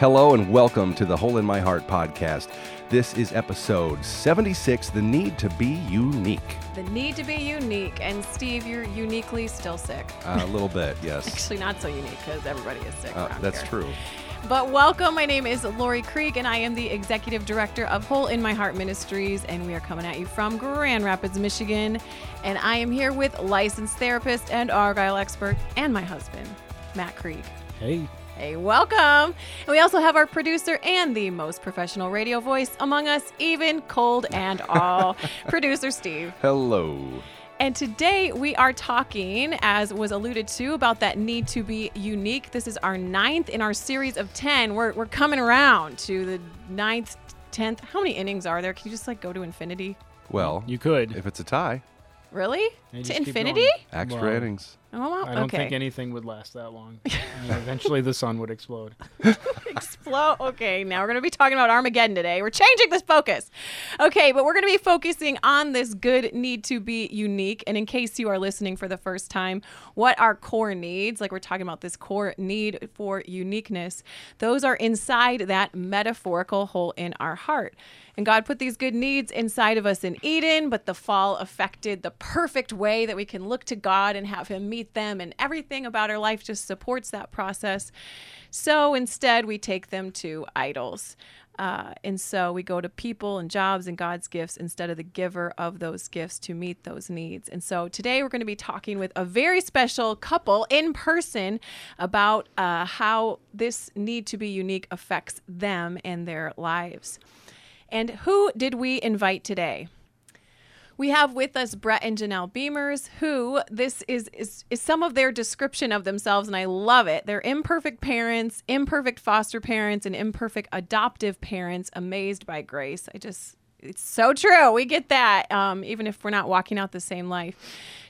Hello and welcome to the Hole in My Heart podcast. This is episode 76, The Need to Be Unique. The need to be unique. And Steve, you're uniquely still sick. A little bit, yes. Actually, not so unique because everybody is sick around here. That's true. But welcome. My name is Lori Krieg, and I am the executive director of Hole in My Heart Ministries, and we are coming at you from Grand Rapids, Michigan. And I am here with licensed therapist and Argyle expert and my husband, Matt Krieg. Hey. Hey, welcome. And we also have our producer and the most professional radio voice among us, even cold and all, producer Steve. Hello. And today we are talking, as was alluded to, about that need to be unique. This is our 9th in our series of 10. We're coming around to the 9th, 10th. How many innings are there? Can you just like go to infinity? Well, you could. If it's a tie. Really? To infinity? Extra innings. Oh, okay. I don't think anything would last that long. I mean, eventually the sun would explode. Explode? Okay, now we're going to be talking about Armageddon today. We're changing this focus. Okay, but we're going to be focusing on this good need to be unique. And in case you are listening for the first time, what are core needs? Like we're talking about this core need for uniqueness. Those are inside that metaphorical hole in our heart. And God put these good needs inside of us in Eden, but the fall affected the perfect way that we can look to God and have him meet them, and everything about our life just supports that process. So instead, we take them to idols. And so we go to people and jobs and God's gifts instead of the giver of those gifts to meet those needs. And so today we're going to be talking with a very special couple in person about how this need to be unique affects them and their lives. And who did we invite today? We have with us Brett and Janelle Beamers, who this is some of their description of themselves, and I love it. They're imperfect parents, imperfect foster parents, and imperfect adoptive parents, amazed by grace. It's so true. We get that, even if we're not walking out the same life.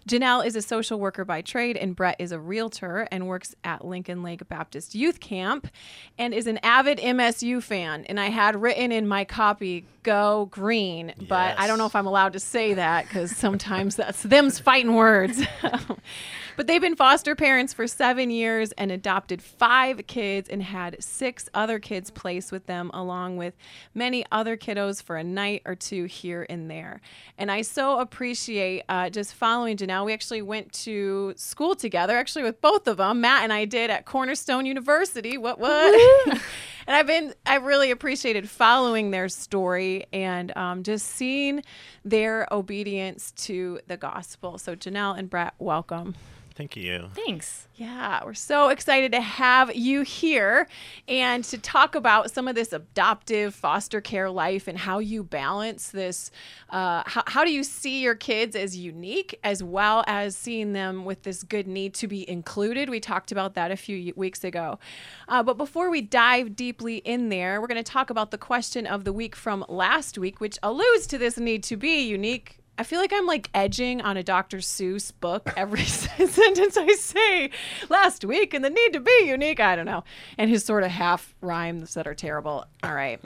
Janelle is a social worker by trade, and Brett is a realtor and works at Lincoln Lake Baptist Youth Camp and is an avid MSU fan. And I had written in my copy, go green, yes. But I don't know if I'm allowed to say that because sometimes that's them's fighting words. But they've been foster parents for 7 years and adopted 5 kids and had 6 other kids placed with them, along with many other kiddos for a night or two here and there. And I so appreciate just following Janelle. We actually went to school together, actually with both of them. Matt and I did at Cornerstone University. What? And I really appreciated following their story and just seeing their obedience to the gospel. So Janelle and Brett, welcome. Thank you. Thanks. Yeah, we're so excited to have you here and to talk about some of this adoptive foster care life and how you balance this. How do you see your kids as unique as well as seeing them with this good need to be included? We talked about that a few weeks ago. But before we dive deeply in there, we're going to talk about the question of the week from last week, which alludes to this need to be unique. I feel like I'm like edging on a Dr. Seuss book every sentence I say. Last week and the need to be unique. I don't know. And his sort of half rhymes that are terrible. All right.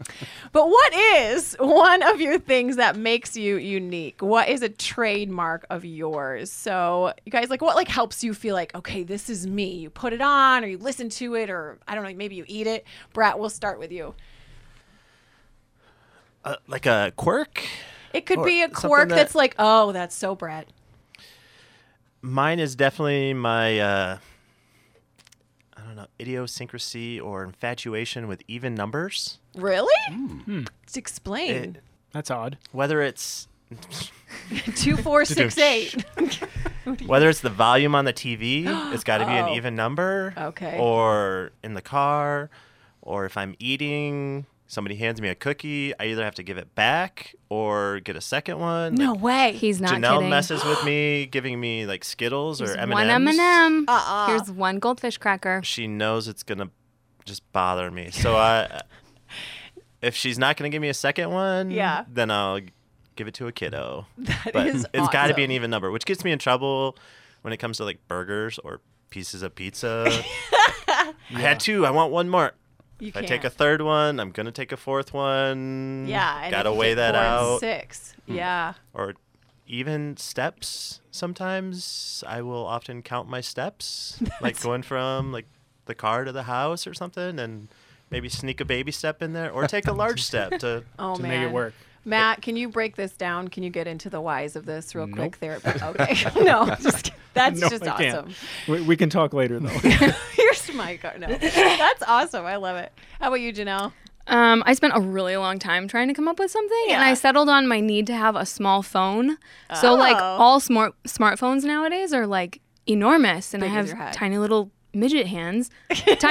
But what is one of your things that makes you unique? What is a trademark of yours? So you guys, like what like helps you feel like, okay, this is me. You put it on or you listen to it or I don't know, maybe you eat it. Brett, we'll start with you. Like a quirk? It could be a quirk that's like, oh, that's so Brett. Mine is definitely my, idiosyncrasy or infatuation with even numbers. Really? Let's explain. That's odd. Whether it's 2, 4, 6, 8. Whether it's the volume on the TV, it's got to be an even number. Okay. Or in the car, or if I'm eating. Somebody hands me a cookie, I either have to give it back or get a second one. No way. He's not kidding. Janelle messes with me, giving me like Skittles or M&Ms. One M&M. Here's one goldfish cracker. She knows it's going to just bother me. So if she's not going to give me a second one, then I'll give it to a kiddo. But is it's awesome. Got to be an even number, which gets me in trouble when it comes to like burgers or pieces of pizza. I had 2. I want one more. If I take a third one, I'm going to take a fourth one. Yeah. Got to weigh that out. 6. Yeah. Or even steps. Sometimes I will often count my steps, like going from like the car to the house or something. And maybe sneak a baby step in there or take a large step to make it work. Matt, can you break this down? Can you get into the whys of this real quick there? Okay. No, just kidding. That's awesome. We can talk later, though. Here's my card. No. That's awesome. I love it. How about you, Janelle? I spent a really long time trying to come up with something, and I settled on my need to have a small phone. Oh. So, like, all smartphones nowadays are, like, enormous, and I have tiny little midget hands, and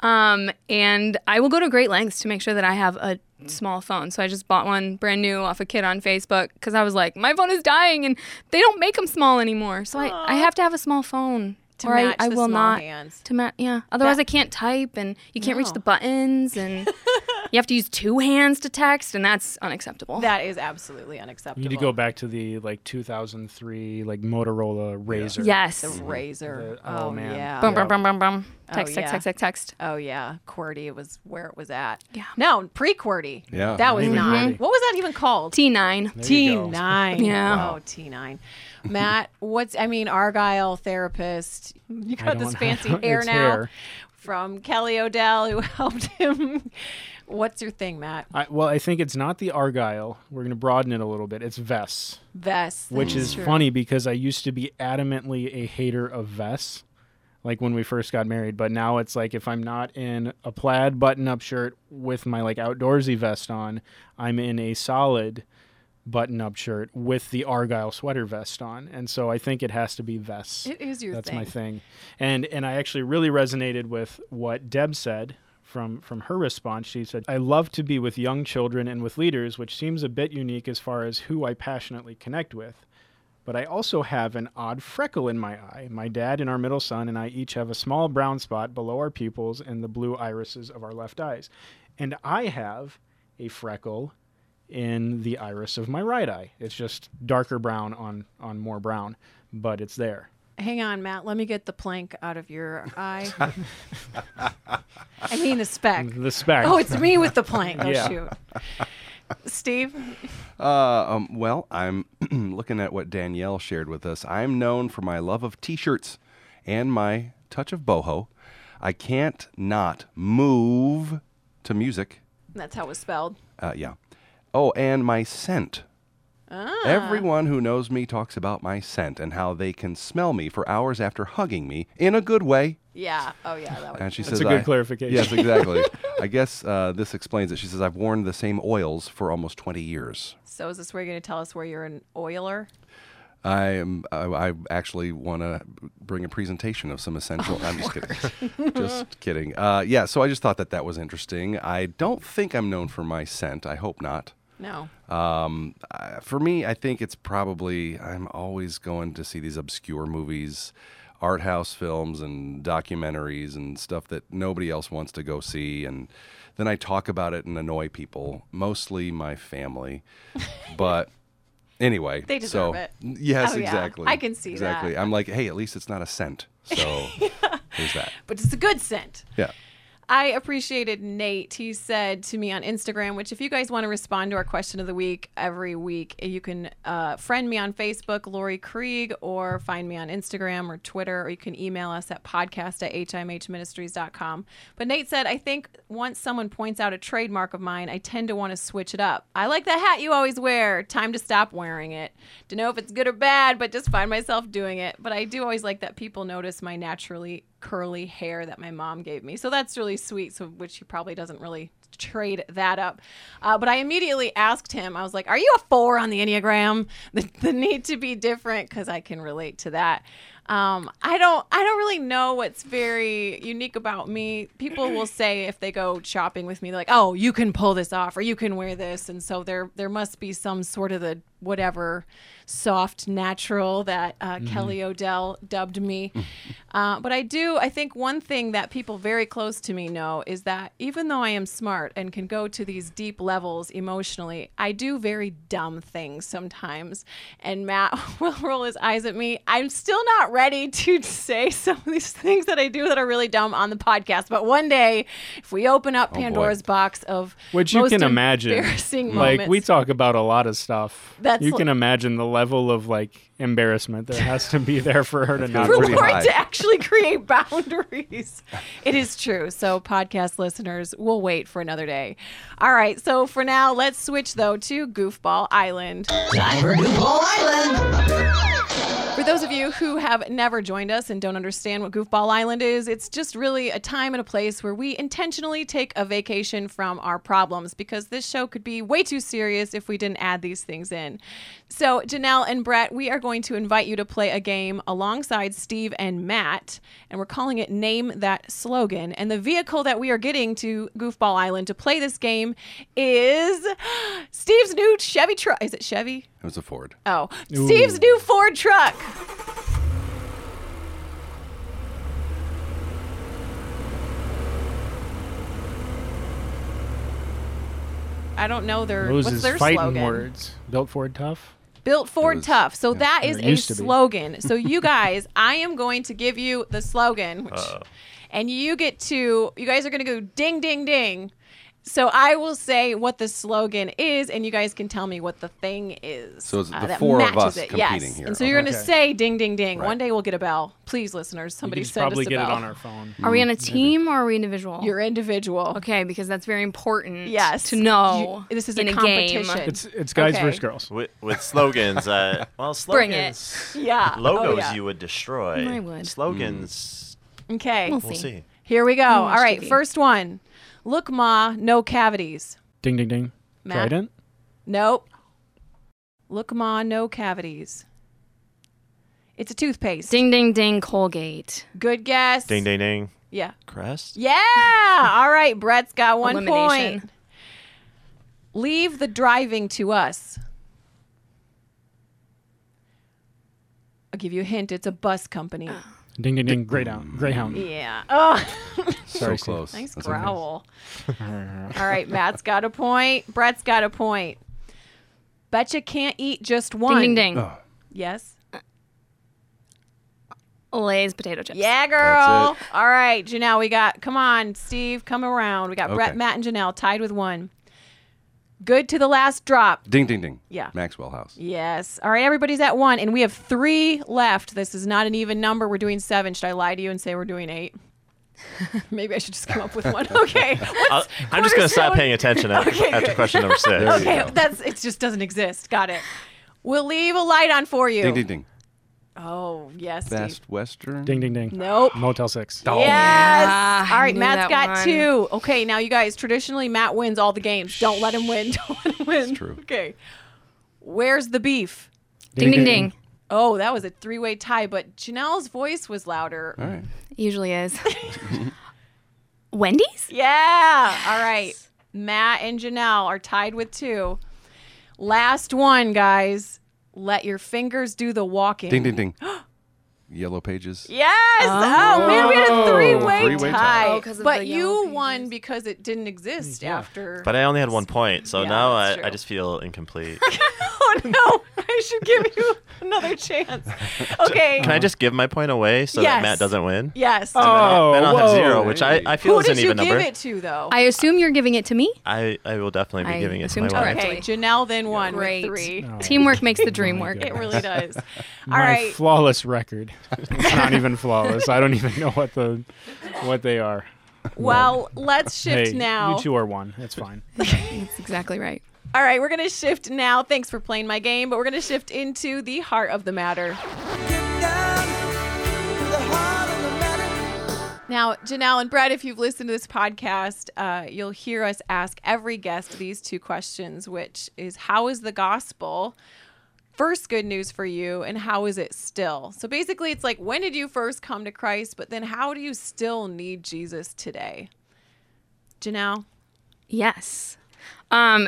I will go to great lengths to make sure that I have a small phone. So I just bought one brand new off a kid on Facebook because I was like, my phone is dying, and they don't make them small anymore. So I have to have a small phone. To match I the will small not hands. To match, yeah. Otherwise, I can't type, and you can't reach the buttons, and you have to use two hands to text, and that's unacceptable. That is absolutely unacceptable. You need to go back to the 2003 Motorola Razr. Yes, the Razr. Oh man. Yeah. Boom, boom, boom, boom, boom. Text. Oh yeah, QWERTY was where it was at. Yeah. No, pre-QWERTY. Yeah. That was not. What was that even called? T9. T9. Yeah. Wow. Oh, T9. Matt, Argyle therapist. You got this fancy hair now from Kelly O'Dell who helped him. What's your thing, Matt? I think it's not the Argyle. We're going to broaden it a little bit. It's Vess. Vess. Which is funny because I used to be adamantly a hater of Vess, when we first got married. But now it's if I'm not in a plaid button-up shirt with my outdoorsy vest on, I'm in a solid button-up shirt with the Argyle sweater vest on. And so I think it has to be vests. It is your thing. That's my thing. And I actually really resonated with what Deb said from her response. She said, I love to be with young children and with leaders, which seems a bit unique as far as who I passionately connect with. But I also have an odd freckle in my eye. My dad and our middle son and I each have a small brown spot below our pupils and the blue irises of our left eyes. And I have a freckle in the iris of my right eye. It's just darker brown on more brown, but it's there. Hang on, Matt. Let me get the plank out of your eye. I mean the speck. Oh, it's me with the plank. Oh, shoot. Steve? I'm looking at what Danielle shared with us. I'm known for my love of T-shirts and my touch of boho. I can't not move to music. That's how it was spelled. Yeah. Oh, and my scent. Ah. Everyone who knows me talks about my scent and how they can smell me for hours after hugging me in a good way. Yeah. Oh, yeah. That's a good clarification. Yes, exactly. I guess this explains it. She says, I've worn the same oils for almost 20 years. So is this where you're going to tell us where you're an oiler? I actually want to bring a presentation of some essential. I'm just kidding. Yeah, so I just thought that was interesting. I don't think I'm known for my scent. I hope not. No. For me, I think it's probably I'm always going to see these obscure movies, art house films and documentaries and stuff that nobody else wants to go see. And then I talk about it and annoy people, mostly my family. But anyway. They deserve it. Yes, exactly. Yeah. I can see that. Exactly. I'm like, hey, at least it's not a scent. So there's that. But it's a good scent. Yeah. I appreciated Nate. He said to me on Instagram, which if you guys want to respond to our question of the week every week, you can friend me on Facebook, Lori Krieg, or find me on Instagram or Twitter, or you can email us at podcast@himhministries.com. But Nate said, I think once someone points out a trademark of mine, I tend to want to switch it up. I like that hat you always wear. Time to stop wearing it. Don't know if it's good or bad, but just find myself doing it. But I do always like that people notice my naturally curly hair that my mom gave me. So that's really sweet, which he probably doesn't really trade that up. But I immediately asked him, I was like, are you a 4 on the Enneagram? The need to be different, because I can relate to that. I don't really know what's very unique about me. People will say if they go shopping with me, they're like, oh, you can pull this off or you can wear this. And so there must be some sort of the whatever soft natural that Kelly O'Dell dubbed me. But I think one thing that people very close to me know is that even though I am smart and can go to these deep levels emotionally, I do very dumb things sometimes. And Matt will roll his eyes at me. I'm still not ready to say some of these things that I do that are really dumb on the podcast, but one day if we open up Pandora's box of which you can imagine embarrassing moments, we talk about a lot of stuff that's you can imagine the level of embarrassment that has to be there for her to not really actually create boundaries. It is true. So podcast listeners, we'll wait for another day. All right. So for now, let's switch, though, to Goofball Island. Time for Goofball Island. For those of you who have never joined us and don't understand what Goofball Island is, it's just really a time and a place where we intentionally take a vacation from our problems, because this show could be way too serious if we didn't add these things in. So Janelle and Brett, we are going to invite you to play a game alongside Steve and Matt, and we're calling it Name That Slogan. And the vehicle that we are getting to Goofball Island to play this game is Steve's new Chevy truck. Is it Chevy? It was a Ford. Oh, ooh. Steve's new Ford truck. I don't know their Rose's what's their fighting slogan. Words. Built Ford tough. Built Ford tough. So yeah, that is a slogan. So you guys, I am going to give you the slogan, which, and you guys are going to go ding, ding, ding. So I will say what the slogan is, and you guys can tell me what the thing is. So it's the four of us competing here. And so you're going to say ding, ding, ding. Right. One day we'll get a bell. Please, listeners, somebody send us a bell. We can probably get it on our phone. Are we on a team or are we individual? You're individual. Okay, because that's very important to know this is in a competition. Game. It's guys versus girls. With slogans, slogans. Bring it. Yeah. Logos you would destroy. I would. Slogans. Okay. We'll see. Here we go. All right, TV. First one. Look, Ma, no cavities. Ding, ding, ding. Matt? Trident? Nope. Look, Ma, no cavities. It's a toothpaste. Ding, ding, ding, Colgate. Good guess. Ding, ding, ding. Yeah. Crest? Yeah. All right. Brett's got one point. Leave the driving to us. I'll give you a hint. It's a bus company. Ding, ding, ding, Greyhound. Yeah. Oh. So close. Nice growl. All right, Matt's got a point. Brett's got a point. Betcha can't eat just one. Ding, ding, ding. Oh. Yes? Lay's potato chips. Yeah, girl. All right, Janelle, we got, come on, Steve, come around. We got Brett, Matt, and Janelle tied with one. Good to the last drop. Ding, ding, ding. Yeah. Maxwell House. Yes. All right, everybody's at one, and we have three left. This is not an even number. We're doing seven. Should I lie to you and say we're doing eight? Maybe I should just come up with one. Okay. I'm just going to stop paying attention after question number 6. Okay. It just doesn't exist. Got it. We'll leave a light on for you. Ding, ding, ding. Oh, yes. Best Western. Ding, ding, ding. Nope. Motel 6. Yes. Yeah, all right, Matt's got two. Okay, now you guys, traditionally Matt wins all the games. Don't let him win. Don't let him win. That's true. Okay. Where's the beef? Ding, ding, ding. Ding. Oh, that was a three-way tie, but Janelle's voice was louder. All right. It usually is. Wendy's? Yeah. All right. Matt and Janelle are tied with two. Last one, guys. Let your fingers do the walking. Ding, ding, ding. Yellow Pages. Yes. Oh, man, we had a three-way tie. But you won because it didn't exist after. But I only had one point, so now I just feel incomplete. Oh, no. I should give you another chance. Okay. Can I just give my point away that Matt doesn't win? Yes. Oh, then I'll have zero, which I feel is an even number. Who did you give it to, though? I assume you're giving it to me? I will definitely be giving it to my wife. Okay, Janelle then won with 3. No. Teamwork makes the dream work. It really does. All right. My flawless record. It's not even flawless. I don't even know what they are. Well, let's shift now. You two are one. That's fine. That's exactly right. All right, we're going to shift now. Thanks for playing my game, but we're going to shift into the heart of the matter. Now, Janelle and Brett, if you've listened to this podcast, you'll hear us ask every guest these two questions, which is, how is the gospel first good news for you, and how is it still? So basically, it's like, when did you first come to Christ, but then how do you still need Jesus today? Janelle? Yes.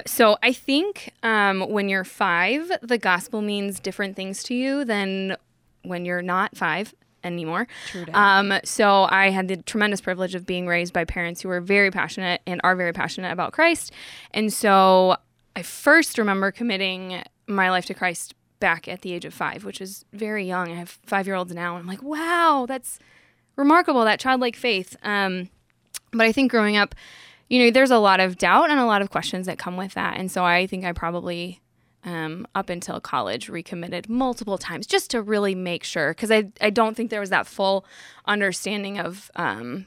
So I think when you're 5, the gospel means different things to you than when you're not 5 anymore. True. So I had the tremendous privilege of being raised by parents who were very passionate and are very passionate about Christ. And so I first remember committing my life to Christ back at the age of 5, which is very young. I have 5-year-olds now. And I'm like, wow, that's remarkable, that childlike faith. But I think growing up, you know, there's a lot of doubt and a lot of questions that come with that. And so I think I probably up until college, recommitted multiple times just to really make sure, because I don't think there was that full understanding of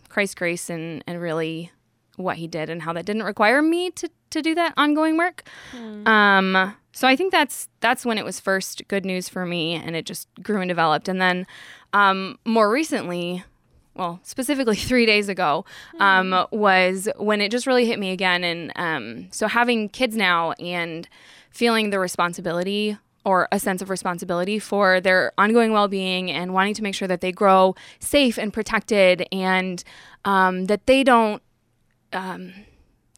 Christ's grace and really what he did and how that didn't require me to do that ongoing work. Mm. So I think that's when it was first good news for me, and it just grew and developed. And then more recently, well, specifically 3 days ago, was when it just really hit me again. And so having kids now and feeling the responsibility or a sense of responsibility for their ongoing well-being and wanting to make sure that they grow safe and protected, and that they don't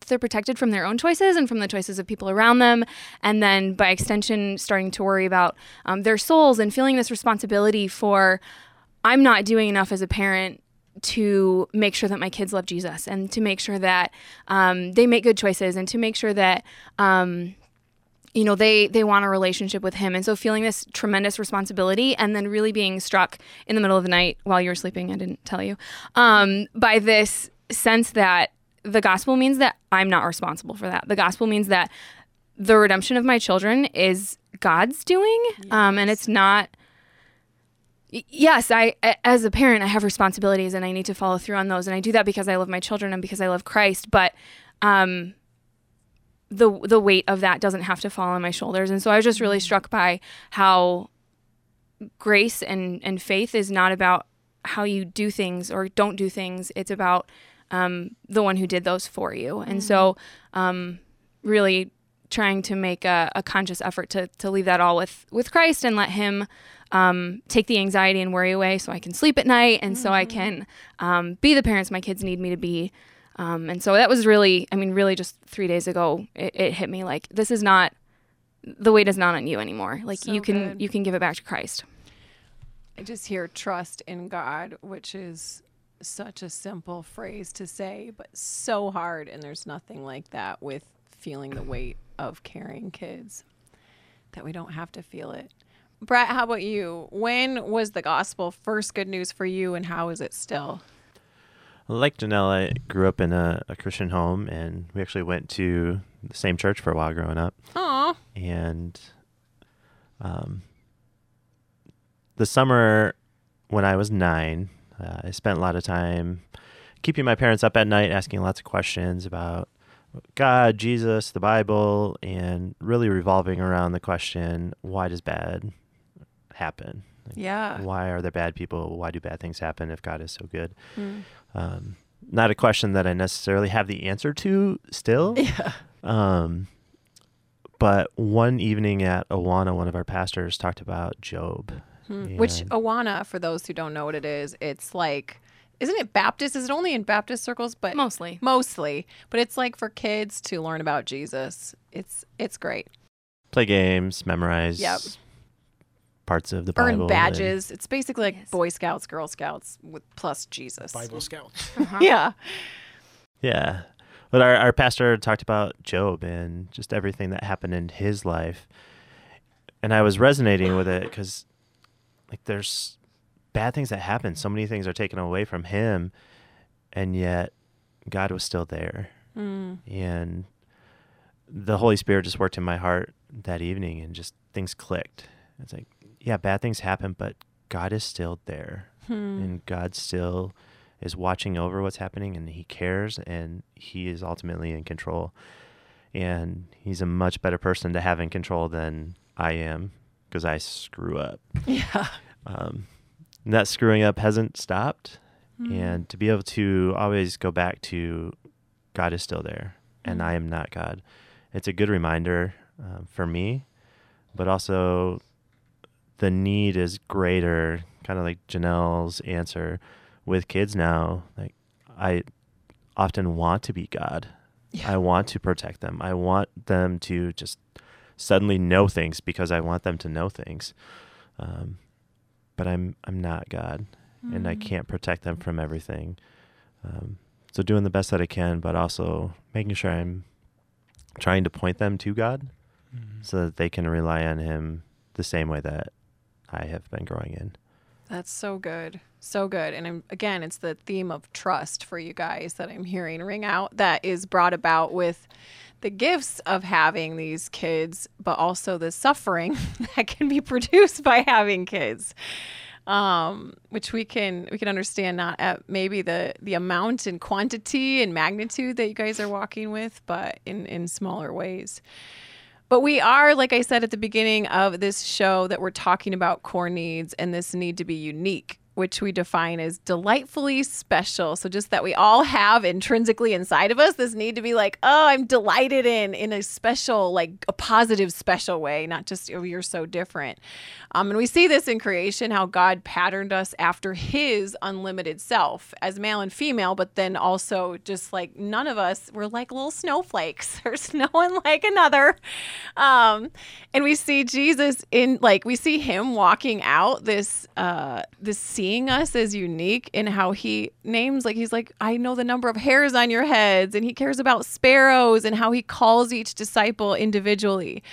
they're protected from their own choices and from the choices of people around them. And then by extension, starting to worry about their souls and feeling this responsibility for, I'm not doing enough as a parent to make sure that my kids love Jesus, and to make sure that they make good choices, and to make sure that, they want a relationship with him. And so feeling this tremendous responsibility, and then really being struck in the middle of the night while you were sleeping, I didn't tell you, by this sense that the gospel means that I'm not responsible for that. The gospel means that the redemption of my children is God's doing. Yes. And it's not, yes, as a parent, I have responsibilities and I need to follow through on those. And I do that because I love my children and because I love Christ. But the weight of that doesn't have to fall on my shoulders. And so I was just really struck by how grace and faith is not about how you do things or don't do things. It's about the one who did those for you. And so really trying to make a conscious effort to leave that all with Christ, and let him take the anxiety and worry away, so I can sleep at night, and so I can be the parents my kids need me to be. And so that was really just 3 days ago, it hit me like, this is not, the weight is not on you anymore. Like, so you can give it back to Christ. I just hear trust in God, which is such a simple phrase to say, but so hard. And there's nothing like that with feeling the weight of carrying kids, that we don't have to feel it. Brett, how about you? When was the gospel first good news for you, and how is it still? Like Janelle, I grew up in a Christian home, and we actually went to the same church for a while growing up. Aww. And the summer when I was 9, I spent a lot of time keeping my parents up at night, asking lots of questions about God, Jesus, the Bible, and really revolving around the question, why does bad happen? Like, yeah. Why are there bad people? Why do bad things happen if God is so good? Mm. Not a question that I necessarily have the answer to still. Yeah. But one evening at Awana, one of our pastors talked about Job. Mm-hmm. Which Awana, for those who don't know what it is, it's like, isn't it Baptist? Is it only in Baptist circles? But Mostly. But it's like for kids to learn about Jesus. It's great. Play games, memorize parts of the Bible. Earn badges. It's basically like Boy Scouts, Girl Scouts, with plus Jesus. Bible Scouts. Uh-huh. Yeah. Yeah. But our pastor talked about Job and just everything that happened in his life. And I was resonating with it because, like, there's bad things that happen. So many things are taken away from him, and yet God was still there. Mm. And the Holy Spirit just worked in my heart that evening, and just things clicked. It's like, yeah, bad things happen, but God is still there. Mm. And God still is watching over what's happening, and he cares, and he is ultimately in control. And he's a much better person to have in control than I am, because I screw up. Yeah. And that screwing up hasn't stopped. Mm. And to be able to always go back to, God is still there, and I am not God. It's a good reminder for me, but also the need is greater, kind of like Janelle's answer with kids now. Like, I often want to be God. Yeah. I want to protect them. I want them to just suddenly know things because I want them to know things. But I'm not God, and I can't protect them from everything. So doing the best that I can, but also making sure I'm trying to point them to God so that they can rely on him the same way that I have been growing in. That's so good. So good. And again, it's the theme of trust for you guys that I'm hearing ring out, that is brought about with the gifts of having these kids, but also the suffering that can be produced by having kids, which we can understand not at maybe the amount and quantity and magnitude that you guys are walking with, but in smaller ways. But we are, like I said at the beginning of this show, that we're talking about core needs and this need to be unique, which we define as delightfully special. So just that we all have intrinsically inside of us this need to be like, oh, I'm delighted in a special, like a positive, special way, not just, oh, you're so different. And we see this in creation, how God patterned us after his unlimited self as male and female, but then also just like none of us, we're like little snowflakes. There's no one like another. And we see Jesus we see him walking out this this scene, seeing us as unique in how he names, like he's like, I know the number of hairs on your heads, and he cares about sparrows and how he calls each disciple individually.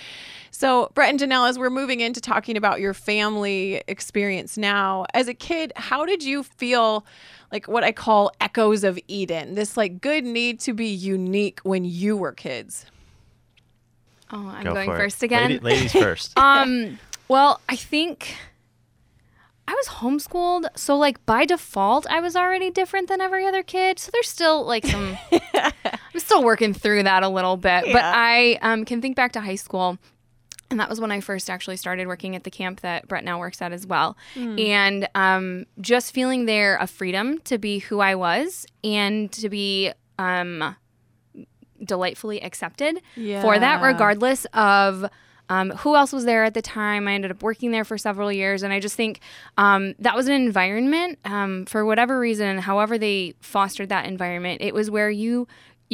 So Brett and Janelle, as we're moving into talking about your family experience now, as a kid, how did you feel like what I call echoes of Eden, this like good need to be unique when you were kids? Oh, I'm going first again. Ladies first. Well, I think I was homeschooled, so like by default, I was already different than every other kid. So there's still like some, I'm still working through that a little bit. Yeah. But I can think back to high school, and that was when I first actually started working at the camp that Brett now works at as well. Mm. And just feeling there a freedom to be who I was and to be delightfully accepted for that, regardless of who else was there at the time. I ended up working there for several years, and I just think that was an environment, for whatever reason, however they fostered that environment, it was where you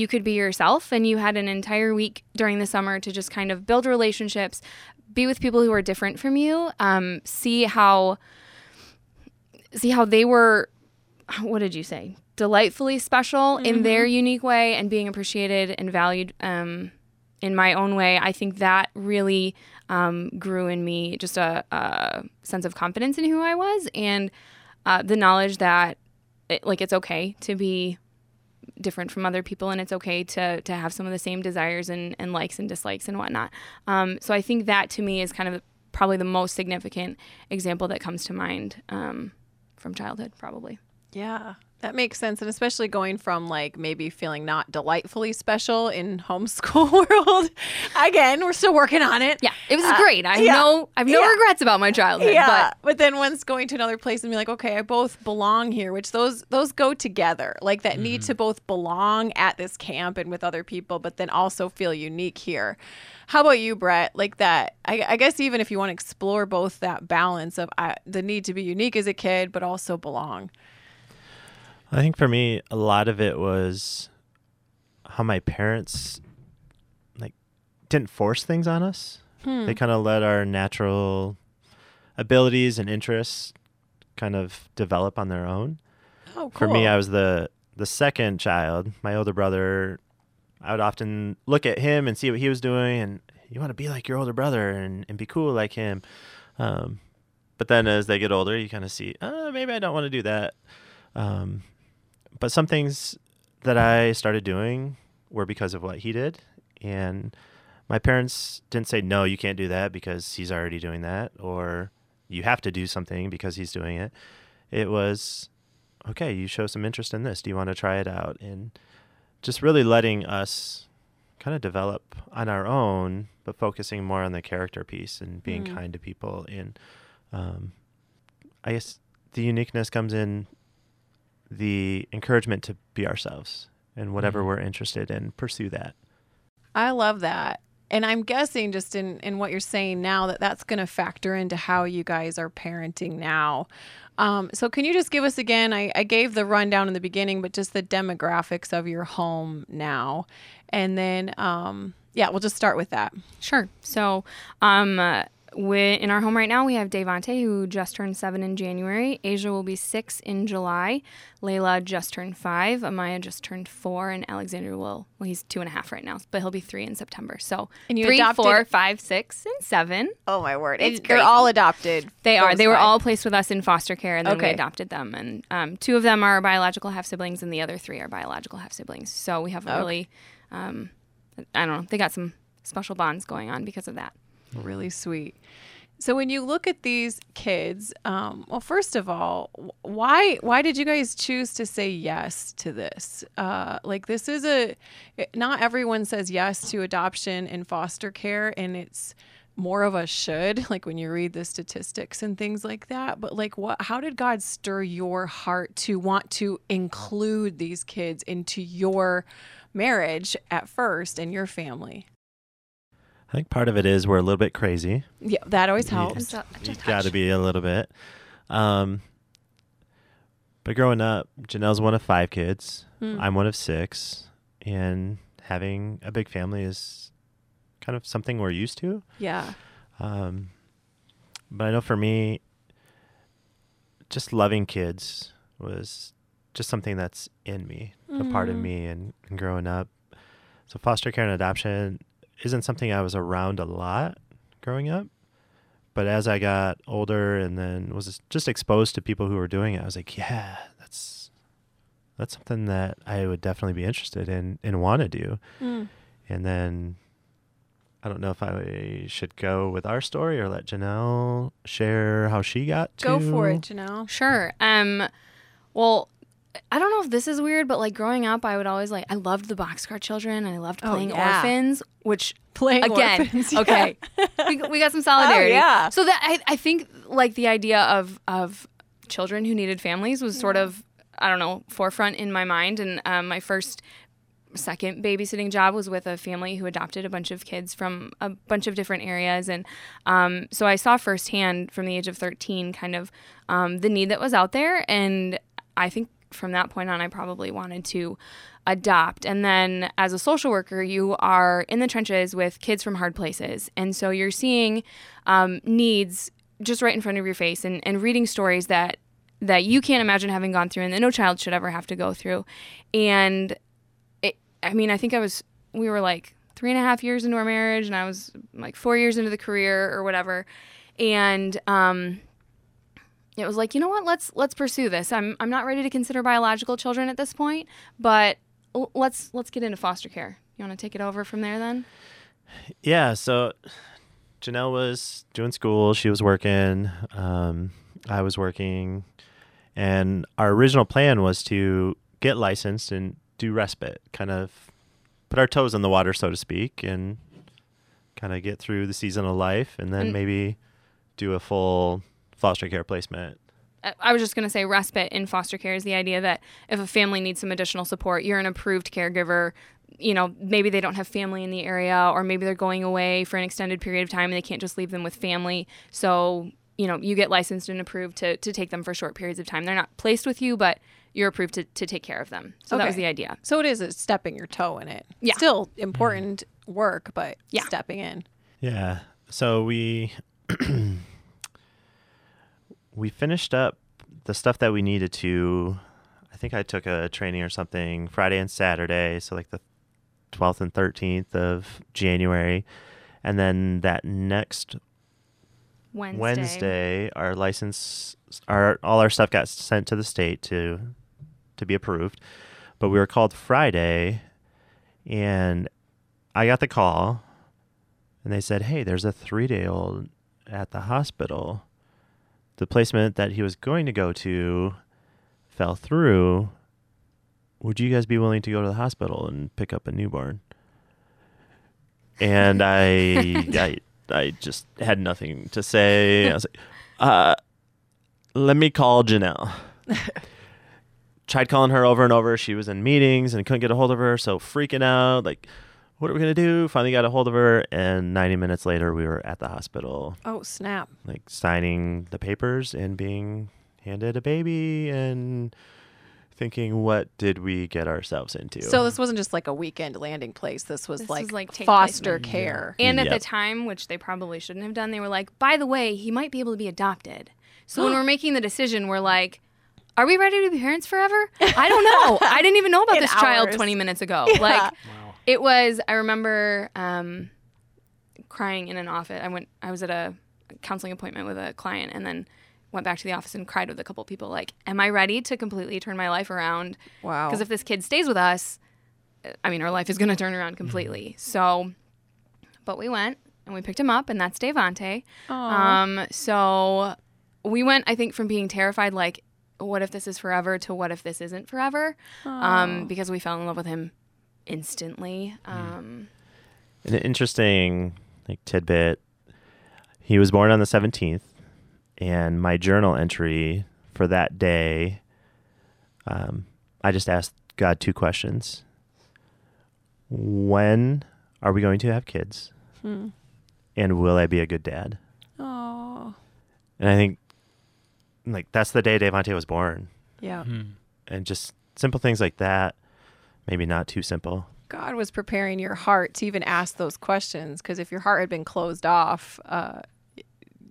could be yourself, and you had an entire week during the summer to just kind of build relationships, be with people who are different from you, see how they were, what did you say, delightfully special in their unique way, and being appreciated and valued in my own way. I think that really grew in me just a sense of confidence in who I was, and the knowledge that it's okay to be different from other people, and it's okay to have some of the same desires and likes and dislikes and whatnot. So I think that to me is kind of probably the most significant example that comes to mind from childhood, probably. Yeah. That makes sense. And especially going from like maybe feeling not delightfully special in homeschool world. Again, we're still working on it. Yeah, it was great. I have no regrets about my childhood. Yeah. But then once going to another place and be like, okay, I both belong here, which those go together, like that need to both belong at this camp and with other people, but then also feel unique here. How about you, Brett? Like that, I guess even if you want to explore both that balance of the need to be unique as a kid, but also belong. I think for me, a lot of it was how my parents like didn't force things on us. They kind of let our natural abilities and interests kind of develop on their own. Oh, cool. For me, I was the second child. My older brother, I would often look at him and see what he was doing, and you want to be like your older brother and be cool like him. But then as they get older, you kind of see, oh, maybe I don't want to do that. But some things that I started doing were because of what he did, and my parents didn't say, no, you can't do that because he's already doing that, or you have to do something because he's doing it. It was, okay, you show some interest in this. Do you want to try it out? And just really letting us kind of develop on our own, but focusing more on the character piece and being kind to people. And I guess the uniqueness comes in the encouragement to be ourselves and whatever we're interested in, pursue that. I love that. And I'm guessing just in what you're saying now that that's going to factor into how you guys are parenting now. So can you just give us again, I gave the rundown in the beginning, but just the demographics of your home now. And then, we'll just start with that. Sure. So, in our home right now, we have Devante, who just turned 7 in January. Asia will be 6 in July. Layla just turned 5. Amaya just turned 4. And Alexander he's 2.5 right now, but he'll be 3 in September. So 3, 4, 5, 6, and 7. Oh, my word. They're all adopted. They are. They were all placed with us in foster care, and then we adopted them. And 2 of them are biological half-siblings, and the other 3 are biological half-siblings. So we have a really I don't know, they got some special bonds going on because of that. Really sweet. So when you look at these kids, well, first of all, why did you guys choose to say yes to this? Like, this is not everyone says yes to adoption and foster care, and it's more of a should, like when you read the statistics and things like that. But like, how did God stir your heart to want to include these kids into your marriage at first and your family? I think part of it is we're a little bit crazy. Yeah, that always helps. You've got to be a little bit. But growing up, Janelle's one of 5 kids. I'm one of 6. And having a big family is kind of something we're used to. Yeah. But I know for me, just loving kids was just something that's in me, a part of me, and growing up. So foster care and adoption isn't something I was around a lot growing up, but as I got older and then was just exposed to people who were doing it, I was like, yeah, that's something that I would definitely be interested in and want to do. And then I don't know if I should go with our story or let Janelle share how she got to. Go for it, Janelle. Sure. Well, I don't know if this is weird, but like growing up, I would always I loved the Boxcar Children, and I loved playing orphans, which orphans, yeah. Okay, we got some solidarity. Oh, yeah. So that I think like the idea of children who needed families was sort of, I don't know, forefront in my mind. And my second babysitting job was with a family who adopted a bunch of kids from a bunch of different areas, and so I saw firsthand from the age of 13 kind of the need that was out there, and I think from that point on, I probably wanted to adopt. And then as a social worker, you are in the trenches with kids from hard places. And so you're seeing needs just right in front of your face and reading stories that you can't imagine having gone through and that no child should ever have to go through. And we were like 3.5 years into our marriage, and I was like 4 years into the career or whatever. And it was like, you know what, let's pursue this. I'm not ready to consider biological children at this point, but let's get into foster care. You want to take it over from there then? Yeah, so Janelle was doing school. She was working. I was working. And our original plan was to get licensed and do respite, kind of put our toes in the water, so to speak, and kind of get through the season of life and then maybe do a full foster care placement. I was just going to say respite in foster care is the idea that if a family needs some additional support, you're an approved caregiver. You know, maybe they don't have family in the area, or maybe they're going away for an extended period of time and they can't just leave them with family. So, you know, you get licensed and approved to take them for short periods of time. They're not placed with you, but you're approved to take care of them. So that was the idea. So it's stepping your toe in it. Yeah. Still important work, but stepping in. Yeah. So we finished up the stuff that we needed to. I think I took a training or something Friday and Saturday, so like the 12th and 13th of January. And then that next Wednesday our license, all our stuff got sent to the state to be approved. But we were called Friday, and I got the call, and they said, hey, there's a 3-day-old at the hospital. The placement that he was going to go to fell through. Would you guys be willing to go to the hospital and pick up a newborn? And I just had nothing to say. I was like, let me call Janelle. Tried calling her over and over. She was in meetings and couldn't get a hold of her. So freaking out, like, what are we going to do? Finally got a hold of her, and 90 minutes later, we were at the hospital. Oh, snap. Like, signing the papers and being handed a baby and thinking, what did we get ourselves into? So this wasn't just like a weekend landing place. This was like foster care. Yeah. And at the time, which they probably shouldn't have done, they were like, by the way, he might be able to be adopted. So when we're making the decision, we're like, are we ready to be parents forever? I don't know. I didn't even know about this child 20 minutes ago. Yeah. Like, wow. It was, I remember crying in an office. I was at a counseling appointment with a client, and then went back to the office and cried with a couple people. Like, am I ready to completely turn my life around? Wow. Because if this kid stays with us, I mean, our life is going to turn around completely. So, but we went and we picked him up, and that's Devante. So we went, I think, from being terrified, like, what if this is forever, to what if this isn't forever? Because we fell in love with him instantly. An interesting, like, tidbit. He was born on the 17th, and my journal entry for that day, I just asked God two questions. When are we going to have kids? And will I be a good dad? And I think, like, that's the day Devante was born. And just simple things like that, maybe not too simple. God was preparing your heart to even ask those questions, because if your heart had been closed off,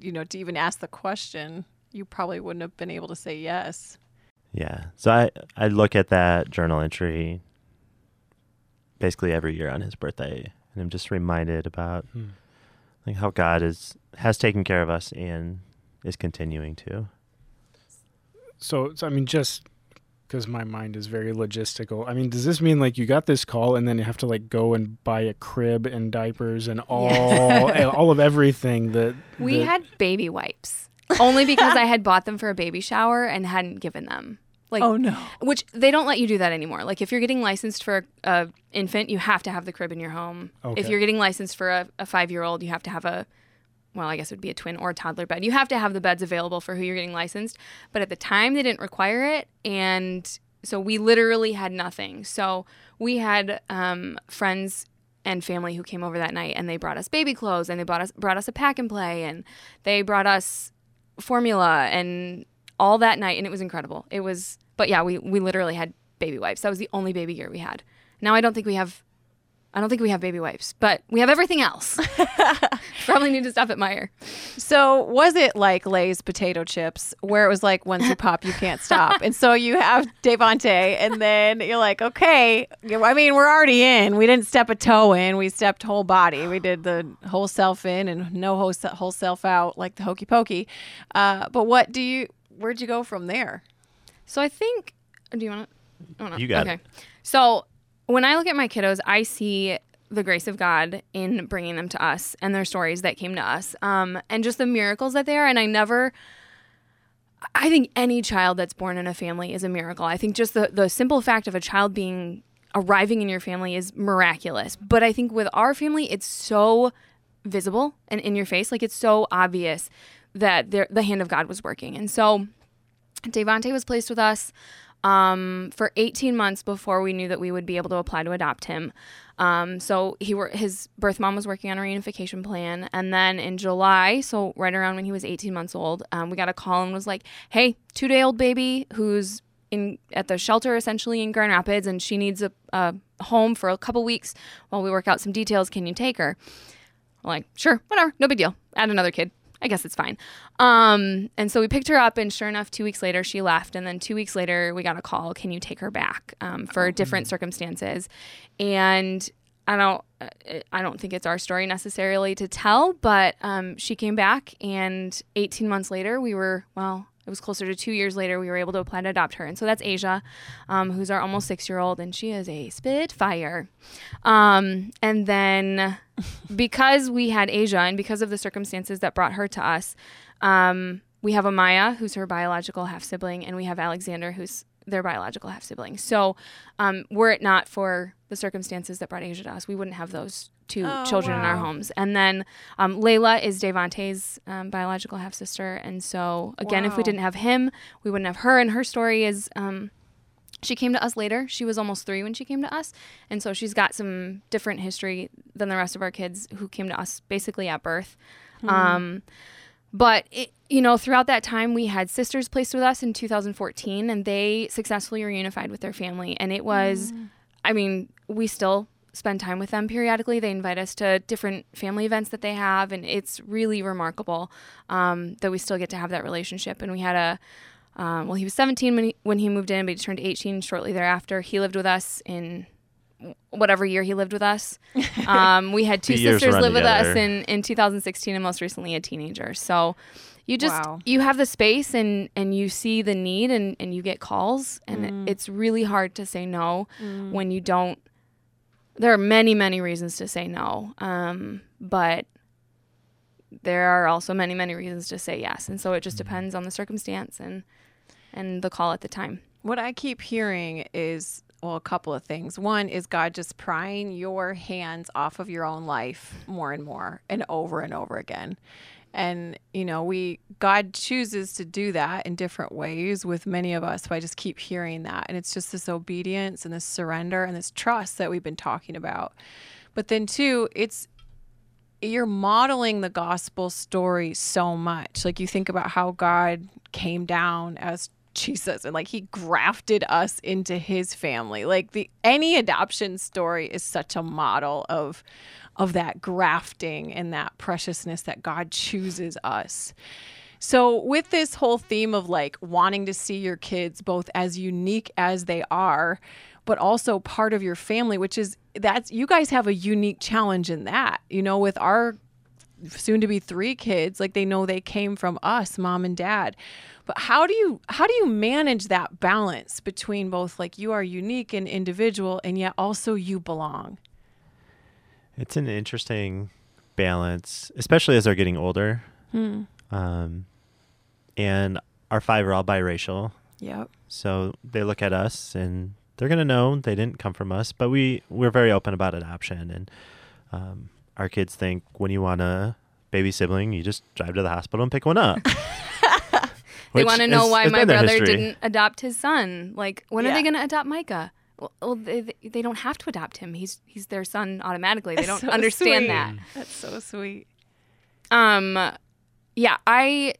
you know, to even ask the question, you probably wouldn't have been able to say yes. So I look at that journal entry basically every year on his birthday, and I'm just reminded about like how God has taken care of us and is continuing to. So I mean, just because my mind is very logistical, I mean, does this mean, like, you got this call and then you have to, like, go and buy a crib and diapers and all of everything that... We had baby wipes only because I had bought them for a baby shower and hadn't given them. Like, oh, no. Which they don't let you do that anymore. Like, if you're getting licensed for an infant, you have to have the crib in your home. Okay. If you're getting licensed for a 5-year-old, you have to have a... well, I guess it would be a twin or a toddler bed. You have to have the beds available for who you're getting licensed. But at the time, they didn't require it. And so we literally had nothing. So we had friends and family who came over that night, and they brought us baby clothes, and they brought us a pack and play, and they brought us formula and all that night. And it was incredible. It was, but yeah, we literally had baby wipes. That was the only baby gear we had. Now I don't think we have baby wipes, but we have everything else. Probably need to stop at Meijer. So was it like Lay's potato chips, where it was like, once you pop, you can't stop? And so you have Devante, and then you're like, okay, I mean, we're already in. We didn't step a toe in. We stepped whole body. We did the whole self in and no whole self out, like the hokey pokey. But where'd you go from there? So I think, do you want to? Oh, no. You got it. Okay. So... when I look at my kiddos, I see the grace of God in bringing them to us and their stories that came to us, and just the miracles that they are. And I think any child that's born in a family is a miracle. I think just the simple fact of a child arriving in your family is miraculous. But I think with our family, it's so visible and in your face. Like, it's so obvious that the hand of God was working. And so Devante was placed with us for 18 months before we knew that we would be able to apply to adopt him. So his birth mom was working on a reunification plan. And then in July, so right around when he was 18 months old, we got a call and was like, hey, 2-day-old baby who's at the shelter essentially in Grand Rapids, and she needs a home for a couple weeks while we work out some details. Can you take her? I'm like, sure, whatever, no big deal. Add another kid. I guess it's fine. And so we picked her up, and sure enough, 2 weeks later, she left. And then 2 weeks later, we got a call, can you take her back for different circumstances? And I don't think it's our story necessarily to tell, but she came back, and 18 months later, it was closer to 2 years later, we were able to apply to adopt her. And so that's Asia, who's our almost 6-year-old, and she is a spitfire. And then because we had Asia and because of the circumstances that brought her to us, we have Amaya, who's her biological half-sibling, and we have Alexander, who's their biological half-sibling. So were it not for the circumstances that brought Asia to us, we wouldn't have those two children in our homes. And then Layla is Devante's biological half-sister. And so, again, if we didn't have him, we wouldn't have her. And her story is she came to us later. She was almost 3 when she came to us. And so she's got some different history than the rest of our kids who came to us basically at birth. But, throughout that time, we had sisters placed with us in 2014, and they successfully reunified with their family. And it was, I mean, we still spend time with them periodically. They invite us to different family events that they have, and it's really remarkable that we still get to have that relationship. And we had he was 17 when he moved in, but he turned 18 shortly thereafter. He lived with us in whatever year he lived with us. We had two sisters live with us in 2016, and most recently a teenager. So you just, you have the space and you see the need and you get calls, and it's really hard to say no when you don't There are many, many reasons to say no, but there are also many, many reasons to say yes. And so it just depends on the circumstance and the call at the time. What I keep hearing is, well, a couple of things. One is God just prying your hands off of your own life more and more and over again. And, you know, God chooses to do that in different ways with many of us. So I just keep hearing that. And it's just this obedience and this surrender and this trust that we've been talking about. But then two, you're modeling the gospel story so much. Like, you think about how God came down as Jesus and like he grafted us into his family. Like any adoption story is such a model of that grafting and that preciousness that God chooses us. So with this whole theme of like wanting to see your kids both as unique as they are, but also part of your family, which is you guys have a unique challenge in that, you know, with our soon to be 3 kids, like they know they came from us, mom and dad. But how do you manage that balance between both like you are unique and individual and yet also you belong? It's an interesting balance, especially as they're getting older. And our 5 are all biracial. Yep. So they look at us and they're going to know they didn't come from us, but we're very open about adoption. And our kids think when you want a baby sibling, you just drive to the hospital and pick one up. They want to know why my brother didn't adopt his son. Like, when are they going to adopt Micah? Well, they don't have to adopt him. He's their son automatically. They don't understand that. That's so sweet. Yeah.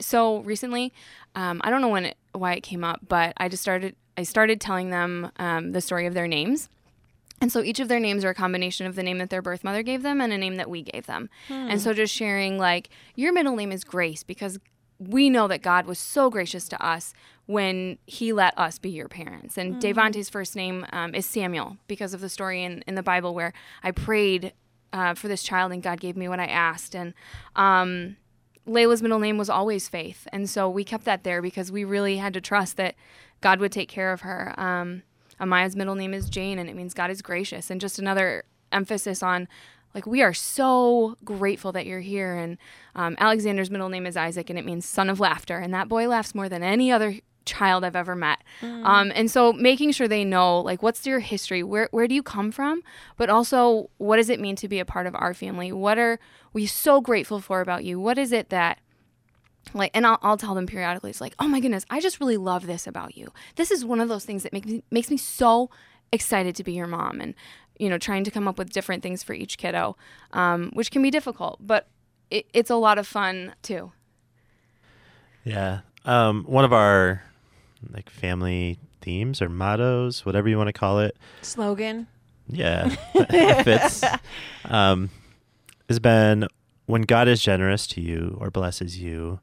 So recently, I don't know why it came up, but I started telling them the story of their names. And so each of their names are a combination of the name that their birth mother gave them and a name that we gave them. And so just sharing like, your middle name is Grace because we know that God was so gracious to us when he let us be your parents. And Devante's first name is Samuel because of the story in the Bible where I prayed for this child and God gave me what I asked. And Layla's middle name was always Faith. And so we kept that there because we really had to trust that God would take care of her. Amaya's middle name is Jane, and it means God is gracious. And just another emphasis on, like, we are so grateful that you're here. And Alexander's middle name is Isaac, and it means son of laughter. And that boy laughs more than any other child I've ever met. And so making sure they know, like, what's your history? Where do you come from? But also, what does it mean to be a part of our family? What are we so grateful for about you? What is it that, like, and I'll tell them periodically, it's like, oh my goodness, I just really love this about you. This is one of those things that makes me so excited to be your mom. And, you know, trying to come up with different things for each kiddo, which can be difficult, but it's a lot of fun too. Yeah. One of our like family themes or mottos, whatever you want to call it. Slogan. Yeah. It fits. Has been, when God is generous to you or blesses you,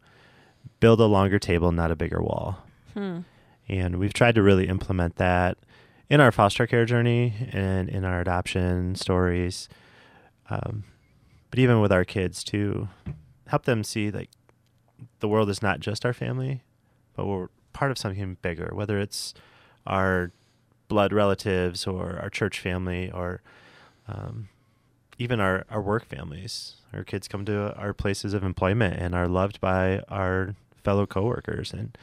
build a longer table, not a bigger wall. And we've tried to really implement that in our foster care journey and in our adoption stories. But even with our kids too, help them see like the world is not just our family, but we're part of something bigger, whether it's our blood relatives or our church family or even our work families. Our kids come to our places of employment and are loved by our fellow coworkers, and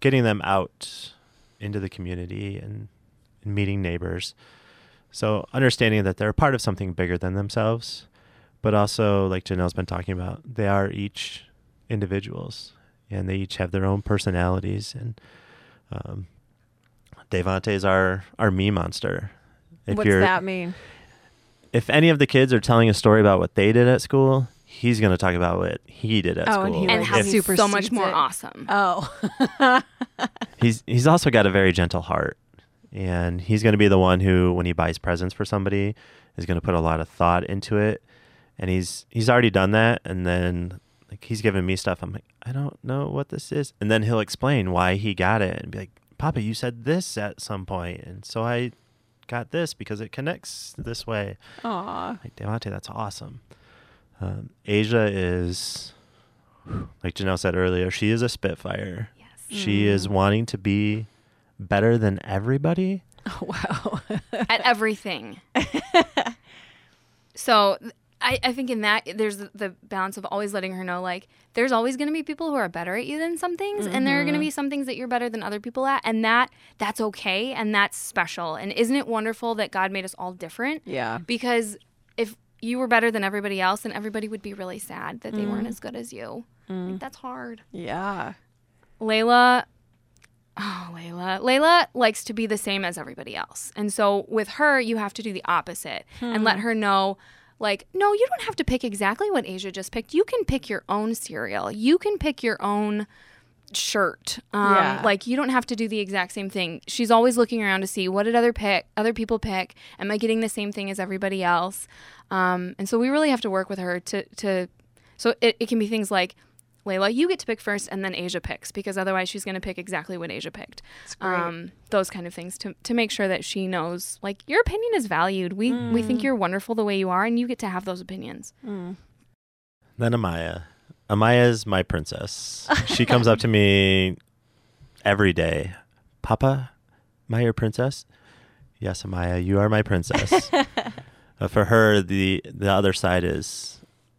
getting them out into the community and meeting neighbors. So understanding that they're a part of something bigger than themselves, but also like Janelle's been talking about, they are each individuals and they each have their own personalities. And Devante is our me monster. What's that mean? If any of the kids are telling a story about what they did at school, he's going to talk about what he did at school. And how he's so much more awesome. Oh. He's also got a very gentle heart. And he's going to be the one who, when he buys presents for somebody, is going to put a lot of thought into it. And he's already done that. And then like he's giving me stuff. I'm like, I don't know what this is. And then he'll explain why he got it and be like, Papa, you said this at some point. And so I got this because it connects this way. Aww. Like, Devante, that's awesome. Asia is, like Janelle said earlier, she is a spitfire. Yes. She is wanting to be better than everybody. Wow. At everything. So I think in that there's the balance of always letting her know, like, there's always going to be people who are better at you than some things, mm-hmm. and there are going to be some things that you're better than other people at, and that's okay, and that's special. And isn't it wonderful that God made us all different? Yeah. Because if you were better than everybody else, then everybody would be really sad that they weren't as good as you. Mm. Like, that's hard. Yeah. Layla likes to be the same as everybody else. And so with her, you have to do the opposite and let her know, like, no, you don't have to pick exactly what Asia just picked. You can pick your own cereal. You can pick your own shirt. Yeah. Like, you don't have to do the exact same thing. She's always looking around to see, what did other people pick? Am I getting the same thing as everybody else? And so we really have to work with her to so it can be things like, Layla, you get to pick first, and then Asia picks, because otherwise she's going to pick exactly what Asia picked. That's great. Those kind of things to make sure that she knows, like, your opinion is valued. We think you're wonderful the way you are, and you get to have those opinions. Mm. Then Amaya. Amaya is my princess. She comes up to me every day. Papa, am I your princess? Yes, Amaya, you are my princess. For her, the other side is,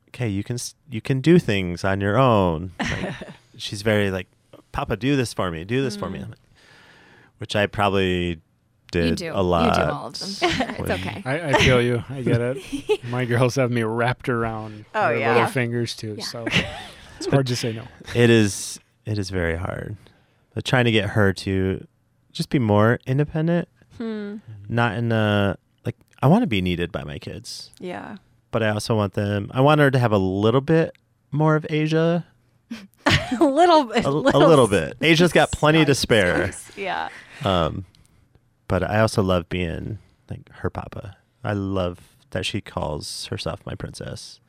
okay, you can do things on your own. Like, she's very like, Papa, do this for me, I'm like, which I probably did a lot. You do all of them. It's okay. I feel you. I get it. My girls have me wrapped around their little fingers too, so it's hard to say no. It is very hard. But trying to get her to just be more independent, not in a, like, I want to be needed by my kids. Yeah. But I also want her to have a little bit more of Asia. A little bit. Asia's got plenty to spare. Yeah. But I also love being like her papa. I love that she calls herself my princess.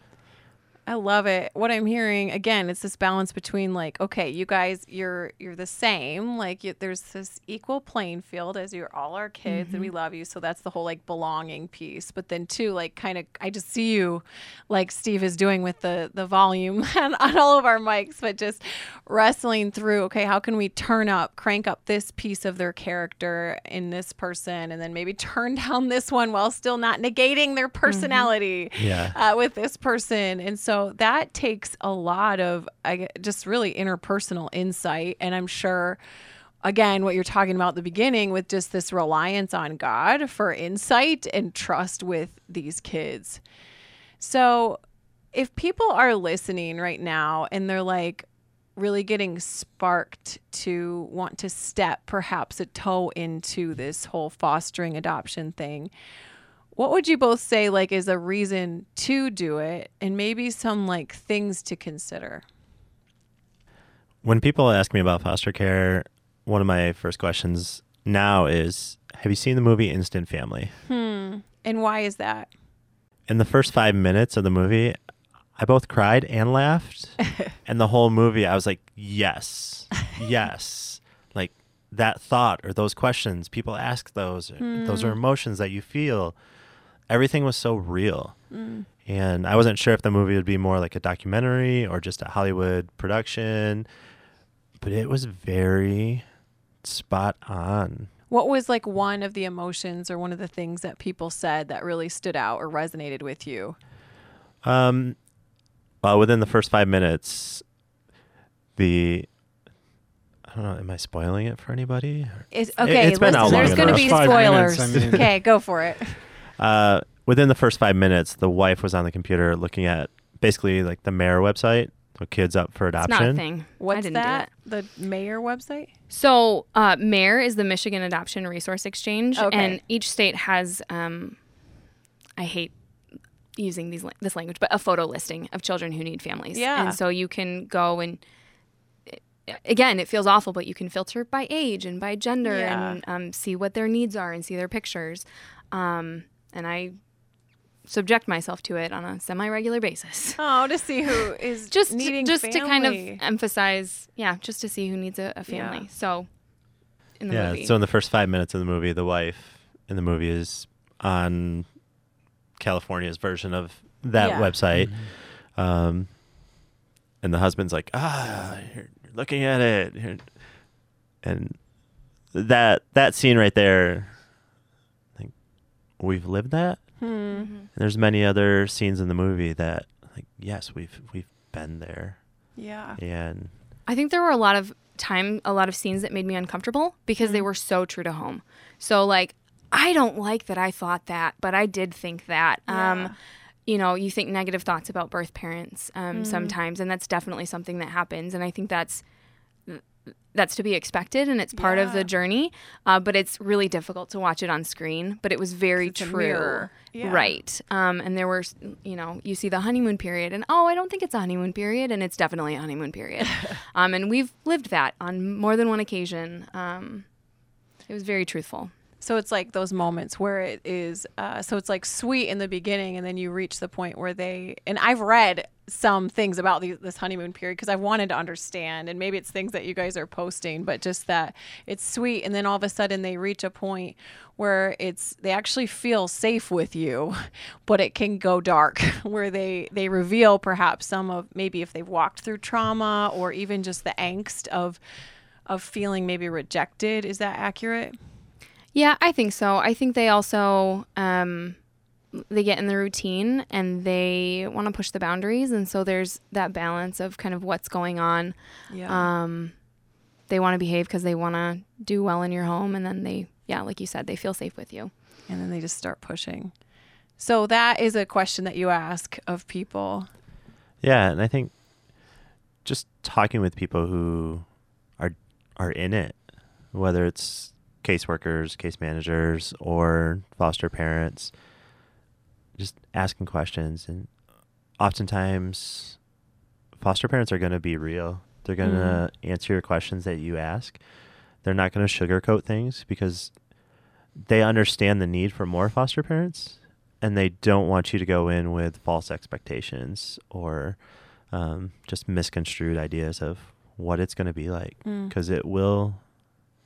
I love it. What I'm hearing, again, it's this balance between, like, okay, you guys, you're the same. Like, there's this equal playing field as you're all our kids, and we love you. So that's the whole, like, belonging piece. But then, too, like, kind of, I just see you, like Steve is doing with the volume on all of our mics, but just wrestling through, okay, how can we crank up this piece of their character in this person, and then maybe turn down this one while still not negating their personality with this person. And so that takes a lot of just really interpersonal insight. And I'm sure, again, what you're talking about at the beginning with just this reliance on God for insight and trust with these kids. So if people are listening right now and they're like really getting sparked to want to step perhaps a toe into this whole fostering adoption thing, what would you both say, like, is a reason to do it, and maybe some, like, things to consider? When people ask me about foster care, one of my first questions now is, have you seen the movie Instant Family? And why is that? In the first 5 minutes of the movie, I both cried and laughed. And the whole movie, I was like, yes. Like, that thought or those questions, people ask those. Those are emotions that you feel. Everything was so real. And I wasn't sure if the movie would be more like a documentary or just a Hollywood production, but it was very spot on. What was, like, one of the emotions or one of the things that people said that really stood out or resonated with you? Well, within the first 5 minutes, I don't know, am I spoiling it for anybody? It's been out long enough. There's going to be spoilers. Okay, go for it. Within the first 5 minutes, the wife was on the computer looking at basically like the Mayor website, so kids up for adoption. It's not a thing. What's that? The Mayor website? So Mayor is the Michigan Adoption Resource Exchange, and each state has, I hate using this language, but a photo listing of children who need families. Yeah. And so you can go and, again, it feels awful, but you can filter by age and by gender and see what their needs are and see their pictures. And I subject myself to it on a semi-regular basis. Oh, to see who is needing family. Just to kind of emphasize, just to see who needs a family. Yeah. So in the movie. So in the first 5 minutes of the movie, the wife in the movie is on California's version of that website. Mm-hmm. And the husband's like, you're looking at it. And that scene right there we've lived that. And there's many other scenes in the movie that, like, yes, we've been there. Yeah. And I think there were a lot of scenes that made me uncomfortable because they were so true to home. So, like, I don't like that I thought that, but I did think that. Yeah. You know, you think negative thoughts about birth parents sometimes, and that's definitely something that happens. And I think that's to be expected, and it's part of the journey. But it's really difficult to watch it on screen. But it was very true, right? And there were, you know, you see the honeymoon period, and I don't think it's a honeymoon period, and it's definitely a honeymoon period. And we've lived that on more than one occasion. It was very truthful. So it's like those moments where it is, so it's like sweet in the beginning, and then you reach the point where and I've read some things about this honeymoon period because I wanted to understand, and maybe it's things that you guys are posting, but just that it's sweet, and then all of a sudden they reach a point where they actually feel safe with you, but it can go dark where they reveal perhaps some of maybe if they've walked through trauma or even just the angst of feeling maybe rejected. Is that accurate? Yeah, I think so. I think they also, they get in the routine and they want to push the boundaries. And so there's that balance of kind of what's going on. Yeah. They want to behave because they want to do well in your home. And then like you said, they feel safe with you. And then they just start pushing. So that is a question that you ask of people. Yeah. And I think just talking with people who are in it, whether it's caseworkers, case managers, or foster parents, just asking questions. And oftentimes foster parents are going to be real. They're going to answer your questions that you ask. They're not going to sugarcoat things because they understand the need for more foster parents, and they don't want you to go in with false expectations or just misconstrued ideas of what it's going to be like, because it will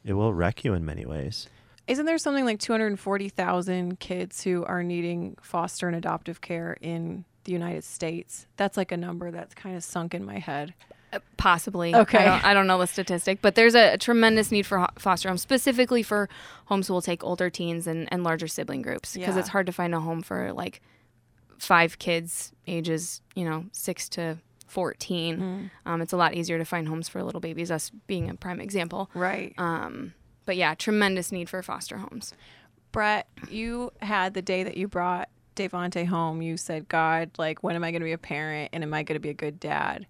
wreck you in many ways. Isn't there something like 240,000 kids who are needing foster and adoptive care in the United States? That's like a number that's kind of sunk in my head. Possibly. Okay. I don't know the statistic, but there's a tremendous need for foster homes, specifically for homes who will take older teens and larger sibling groups, because it's hard to find a home for like 5 kids ages, 6 to 14. It's a lot easier to find homes for little babies, us being a prime example. Right. But yeah, tremendous need for foster homes. Brett, you had the day that you brought Devante home, you said, God, like, when am I going to be a parent, and am I going to be a good dad?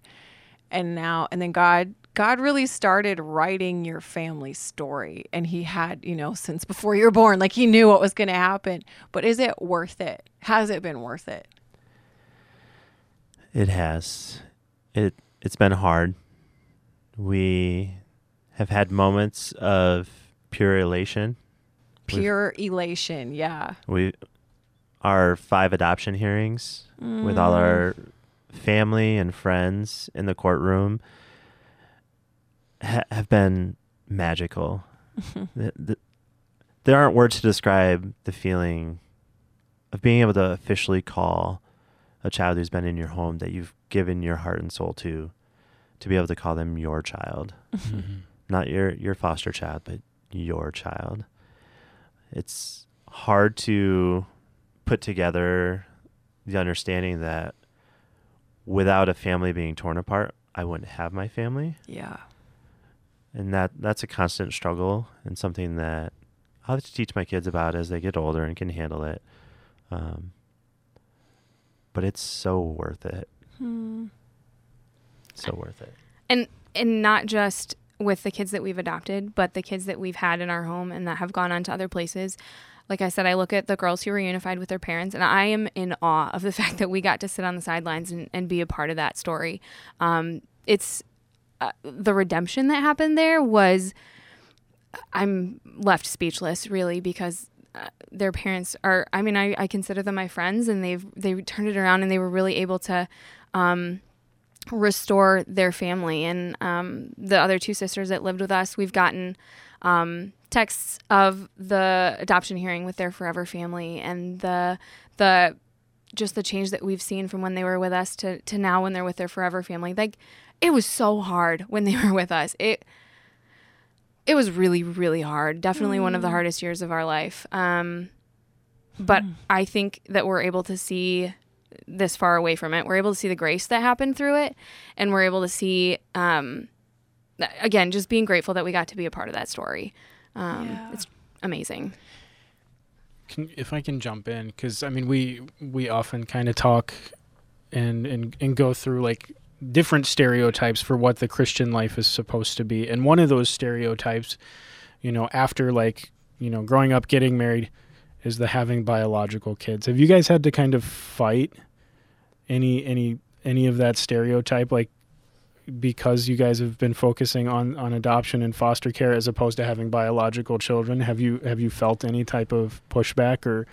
And then God really started writing your family story, and he had, since before you were born, like he knew what was going to happen. But is it worth it? Has it been worth it? It has. It's been hard. We have had moments of pure elation. Yeah. Our 5 adoption hearings with all our family and friends in the courtroom have been magical. There aren't words to describe the feeling of being able to officially call a child who's been in your home that you've given your heart and soul to be able to call them your child, not your foster child, but your child. It's hard to put together the understanding that without a family being torn apart, I wouldn't have my family. Yeah. And that's a constant struggle, and something that I'll have to teach my kids about as they get older and can handle it. But it's so worth it. So worth it. And not just with the kids that we've adopted, but the kids that we've had in our home and that have gone on to other places. Like I said, I look at the girls who were reunified with their parents, and I am in awe of the fact that we got to sit on the sidelines and be a part of that story. It's the redemption that happened there was, I'm left speechless, really, because their parents are, I consider them my friends, and they turned it around, and they were really able to restore their family. And the other 2 sisters that lived with us, we've gotten texts of the adoption hearing with their forever family, and the just the change that we've seen from when they were with us to now when they're with their forever family. Like, it was so hard when they were with us. It was really, really hard. Definitely one of the hardest years of our life. But I think that we're able to see this far away from it. We're able to see the grace that happened through it. And we're able to see, again, just being grateful that we got to be a part of that story. It's amazing. If I can jump in, because, I mean, we often kind of talk and go through, like, different stereotypes for what the Christian life is supposed to be. And one of those stereotypes, you know, after, like, you know, growing up, getting married, is the having biological kids. Have you guys had to kind of fight any of that stereotype, like, because you guys have been focusing on adoption and foster care as opposed to having biological children? Have you felt any type of pushback or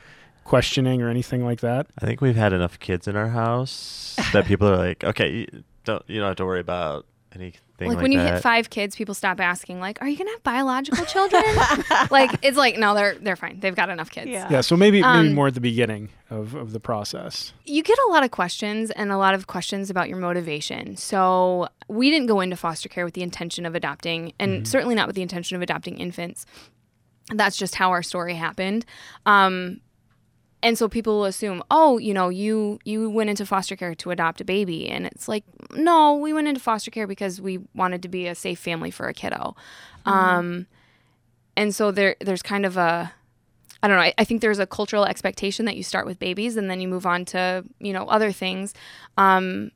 questioning or anything like that? I think we've had enough kids in our house that people are like, okay, you don't have to worry about anything like that. Like when you hit 5 kids, people stop asking, like, are you going to have biological children? Like, it's like, no, they're fine. They've got enough kids. Yeah, so maybe more at the beginning of the process. You get a lot of questions and a lot of questions about your motivation. So we didn't go into foster care with the intention of adopting, and certainly not with the intention of adopting infants. That's just how our story happened. And so people will assume, oh, you know, you went into foster care to adopt a baby. And it's like, no, we went into foster care because we wanted to be a safe family for a kiddo. And so there's kind of a, I don't know, I think there's a cultural expectation that you start with babies and then you move on to, you know, other things. And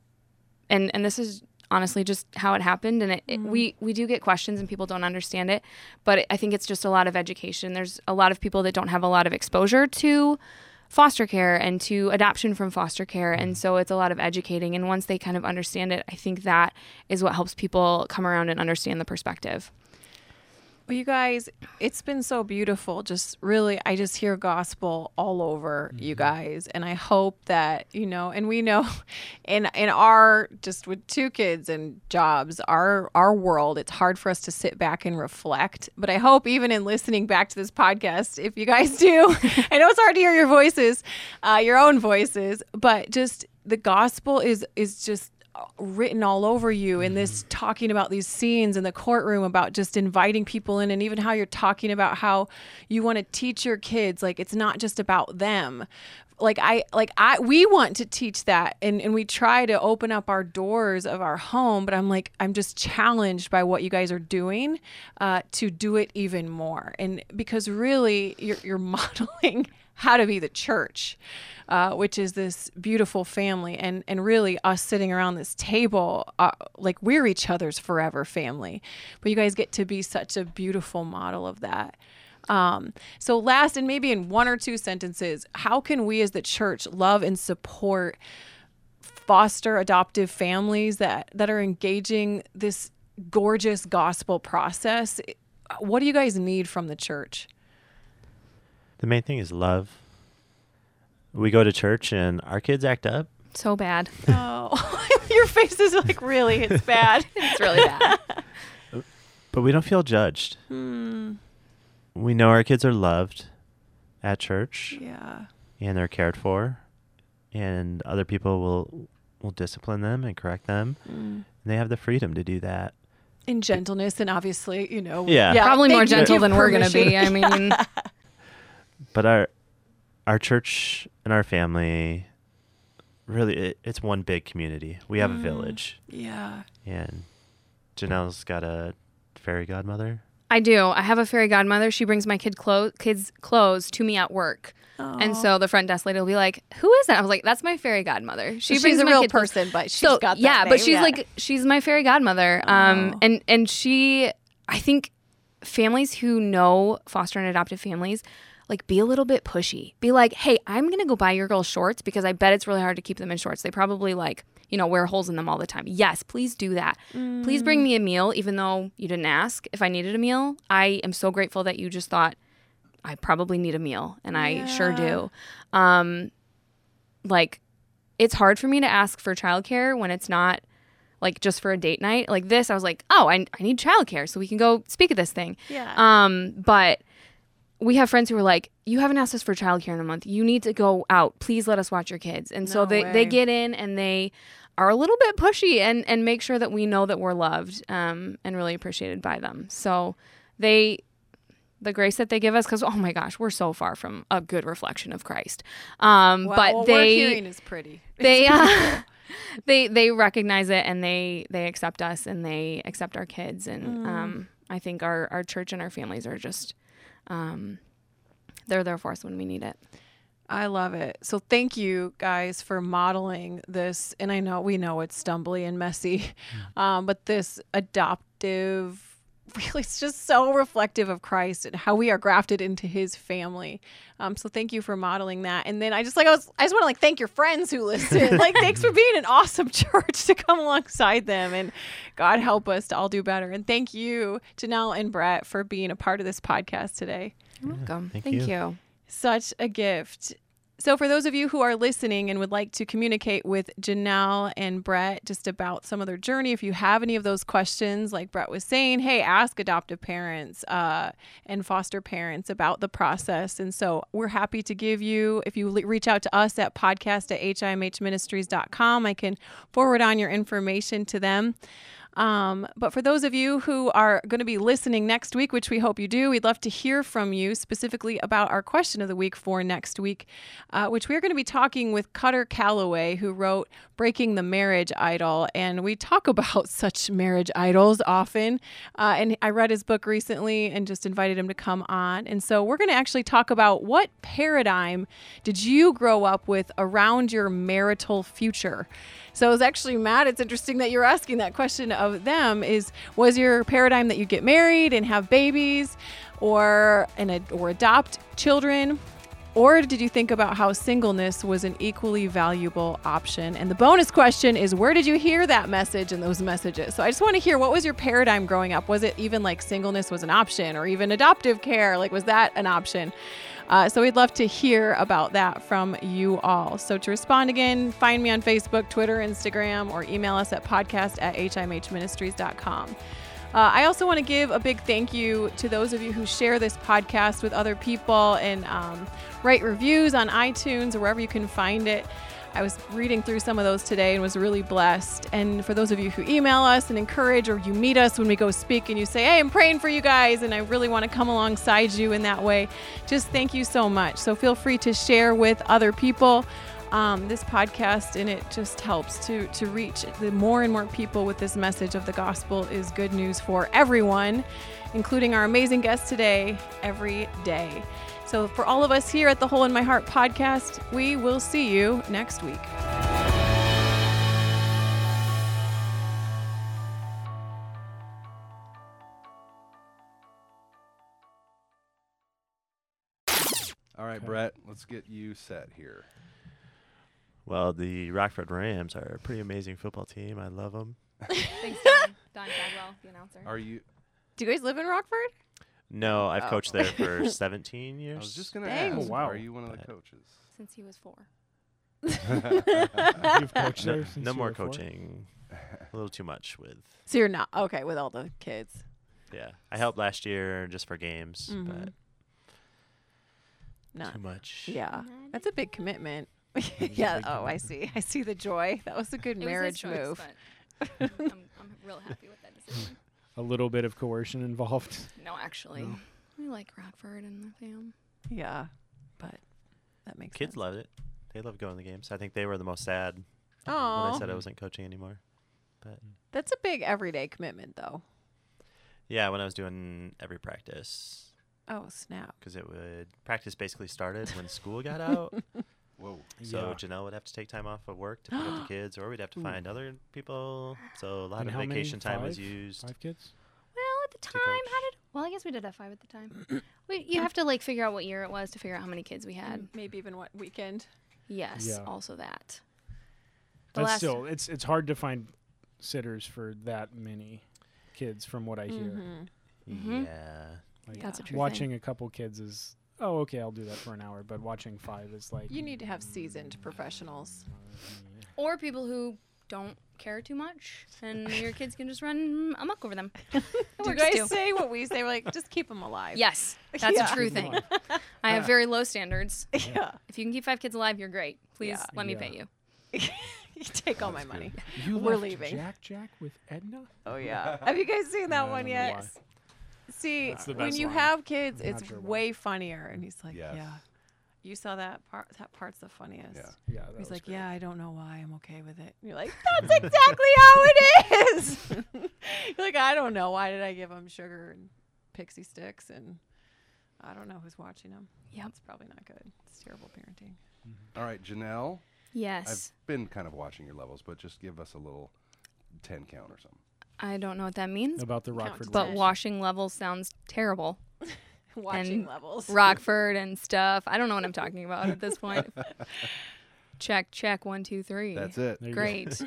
this is honestly just how it happened. And we do get questions and people don't understand it. But I think it's just a lot of education. There's a lot of people that don't have a lot of exposure to foster care and to adoption from foster care. And so it's a lot of educating. And once they kind of understand it, I think that is what helps people come around and understand the perspective. Well, you guys, it's been so beautiful. Just really, I just hear gospel all over you guys. And I hope that, you know, and we know in our, just with 2 kids and jobs, our world, it's hard for us to sit back and reflect. But I hope even in listening back to this podcast, if you guys do, I know it's hard to hear your voices, your own voices, but just the gospel is just written all over you in this, talking about these scenes in the courtroom, about just inviting people in, and even how you're talking about how you want to teach your kids, like, it's not just about them. We want to teach that, and we try to open up our doors of our home, but I'm just challenged by what you guys are doing to do it even more. And because really you're modeling how to be the church, which is this beautiful family, and really us sitting around this table, like we're each other's forever family. But you guys get to be such a beautiful model of that. So last, and maybe in 1 or 2 sentences, how can we as the church love and support foster adoptive families that are engaging this gorgeous gospel process? What do you guys need from the church? The main thing is love. We go to church and our kids act up. So bad. Oh, your face is like, really, it's bad. It's really bad. But we don't feel judged. We know our kids are loved at church. Yeah. And they're cared for. And other people will discipline them and correct them. And they have the freedom to do that. In gentleness, and obviously, you know. Yeah. Probably more gentle than we're going to be. I mean. But our church and our family, really, it's one big community. We have a village. Yeah. And Janelle's got a fairy godmother. I do. I have a fairy godmother. She brings my kids' clothes to me at work. Aww. And so the front desk lady will be like, who is that? I was like, that's my fairy godmother. She brings a real person, but she's got that name. But she's like, she's my fairy godmother. And she, I think families who know foster and adoptive families, like, be a little bit pushy. Be like, hey, I'm going to go buy your girl shorts because I bet it's really hard to keep them in shorts. They probably, like, you know, wear holes in them all the time. Yes, please do that. Please bring me a meal, even though you didn't ask if I needed a meal. I am so grateful that you just thought, I probably need a meal, and I sure do. Like, it's hard for me to ask for childcare when it's not, like, just for a date night. Like this, I was like, oh, I need childcare so we can go speak at this thing. Yeah. But we have friends who are like, you haven't asked us for childcare in a month. You need to go out. Please let us watch your kids. And so they get in and they are a little bit pushy and make sure that we know that we're loved and really appreciated by them. So they the grace that they give us, because, oh my gosh, we're so far from a good reflection of Christ. Well, but what they, we're hearing is pretty. They, they recognize it, and they accept us, and they accept our kids. And I think our church and our families are just, they're there for us when we need it. I love it. So thank you guys for modeling this. And I know, we know it's stumbly and messy, but this adoptive, really, it's just so reflective of Christ and how we are grafted into his family. So thank you for modeling that. And then I just want to thank your friends who listen. Thanks for being an awesome church to come alongside them, and God help us to all do better. And thank you, Janelle and Brett, for being a part of this podcast today. You're welcome. Thank you. Such a gift. So for those of you who are listening and would like to communicate with Janelle and Brett just about some of their journey, if you have any of those questions, like Brett was saying, hey, ask adoptive parents and foster parents about the process. And so we're happy to give you, if you reach out to us at podcast@himhministries.com, I can forward on your information to them. But for those of you who are going to be listening next week, which we hope you do, we'd love to hear from you specifically about our question of the week for next week, which we're going to be talking with Cutter Calloway, who wrote Breaking the Marriage Idol. And we talk about such marriage idols often. And I read his book recently and just invited him to come on. And so we're going to actually talk about what paradigm did you grow up with around your marital future? So it's actually, Matt, it's interesting that you're asking that question of them. Was your paradigm that you get married and have babies or adopt children? Or did you think about how singleness was an equally valuable option? And the bonus question is, where did you hear that message and those messages? So I just want to hear, what was your paradigm growing up? Was it even singleness was an option, or even adoptive care? Was that an option? So we'd love to hear about that from you all. So to respond again, find me on Facebook, Twitter, Instagram, or email us at podcast@himhministries.com. I also want to give a big thank you to those of you who share this podcast with other people and write reviews on iTunes or wherever you can find it. I was reading through some of those today and was really blessed. And for those of you who email us and encourage, or you meet us when we go speak and you say, hey, I'm praying for you guys, and I really want to come alongside you in that way, just thank you so much. So feel free to share with other people this podcast, and it just helps to reach the more and more people with this message of the gospel is good news for everyone, including our amazing guests today, every day. So for all of us here at the Hole in My Heart podcast, we will see you next week. All right, okay. Brett, let's get you set here. Well, the Rockford Rams are a pretty amazing football team. I love them. Thanks, Don Bagwell, the announcer. Do you guys live in Rockford? No, I've coached there for 17 years. I was just going to ask, are you one of the coaches? Since he was 4. You've coached there since no more coaching. A little too much with. So you're not okay with all the kids. Yeah, I helped last year just for games, but. Not too much. Yeah. That's a big commitment. Yeah. Oh, I see the joy. That was a good marriage move. I'm real happy with that decision. A little bit of coercion involved. No, actually. No. We like Rockford and the fam. Yeah. But that makes sense. Kids love it. They love going to the games. I think they were the most sad when I said I wasn't coaching anymore. But that's a big everyday commitment, though. Yeah, when I was doing every practice. Oh, snap. Because practice basically started when school got out. Whoa. So yeah. Janelle would have to take time off of work to pick up the kids, or we'd have to find other people. So a lot of vacation time was used. 5 kids? Well, at the time, I guess we did have 5 at the time. You have to figure out what year it was to figure out how many kids we had. Maybe even what weekend. Yes, also that. That's still, it's hard to find sitters for that many kids from what I hear. Mm-hmm. Yeah. That's a true watching thing. A couple kids is, I'll do that for an hour. But watching 5 is like... You need to have seasoned professionals. Or people who don't care too much, and your kids can just run amok over them. Do you guys say what we say? We're just keep them alive. Yes, that's a true thing. I have very low standards. Yeah. If you can keep 5 kids alive, you're great. Please let me pay you. You take all my money. We're leaving. Jack with Edna? Oh, yeah. Have you guys seen that one yet? Yes. See, when you have kids, it's way funnier. And he's like, yeah. You saw that part. That part's the funniest. Yeah. He's like, great. Yeah, I don't know why I'm okay with it. And you're like, that's exactly how it is. You're like, I don't know. Why did I give him sugar and pixie sticks? And I don't know who's watching him. Yeah. It's probably not good. It's terrible parenting. Mm-hmm. All right, Janelle. Yes. I've been kind of watching your levels, but just give us a little 10 count or something. I don't know what that means. About the Rockford. But washing levels sounds terrible. Watching levels. Rockford and stuff. I don't know what I'm talking about at this point. Check, check, 1, 2, 3. That's it. Great.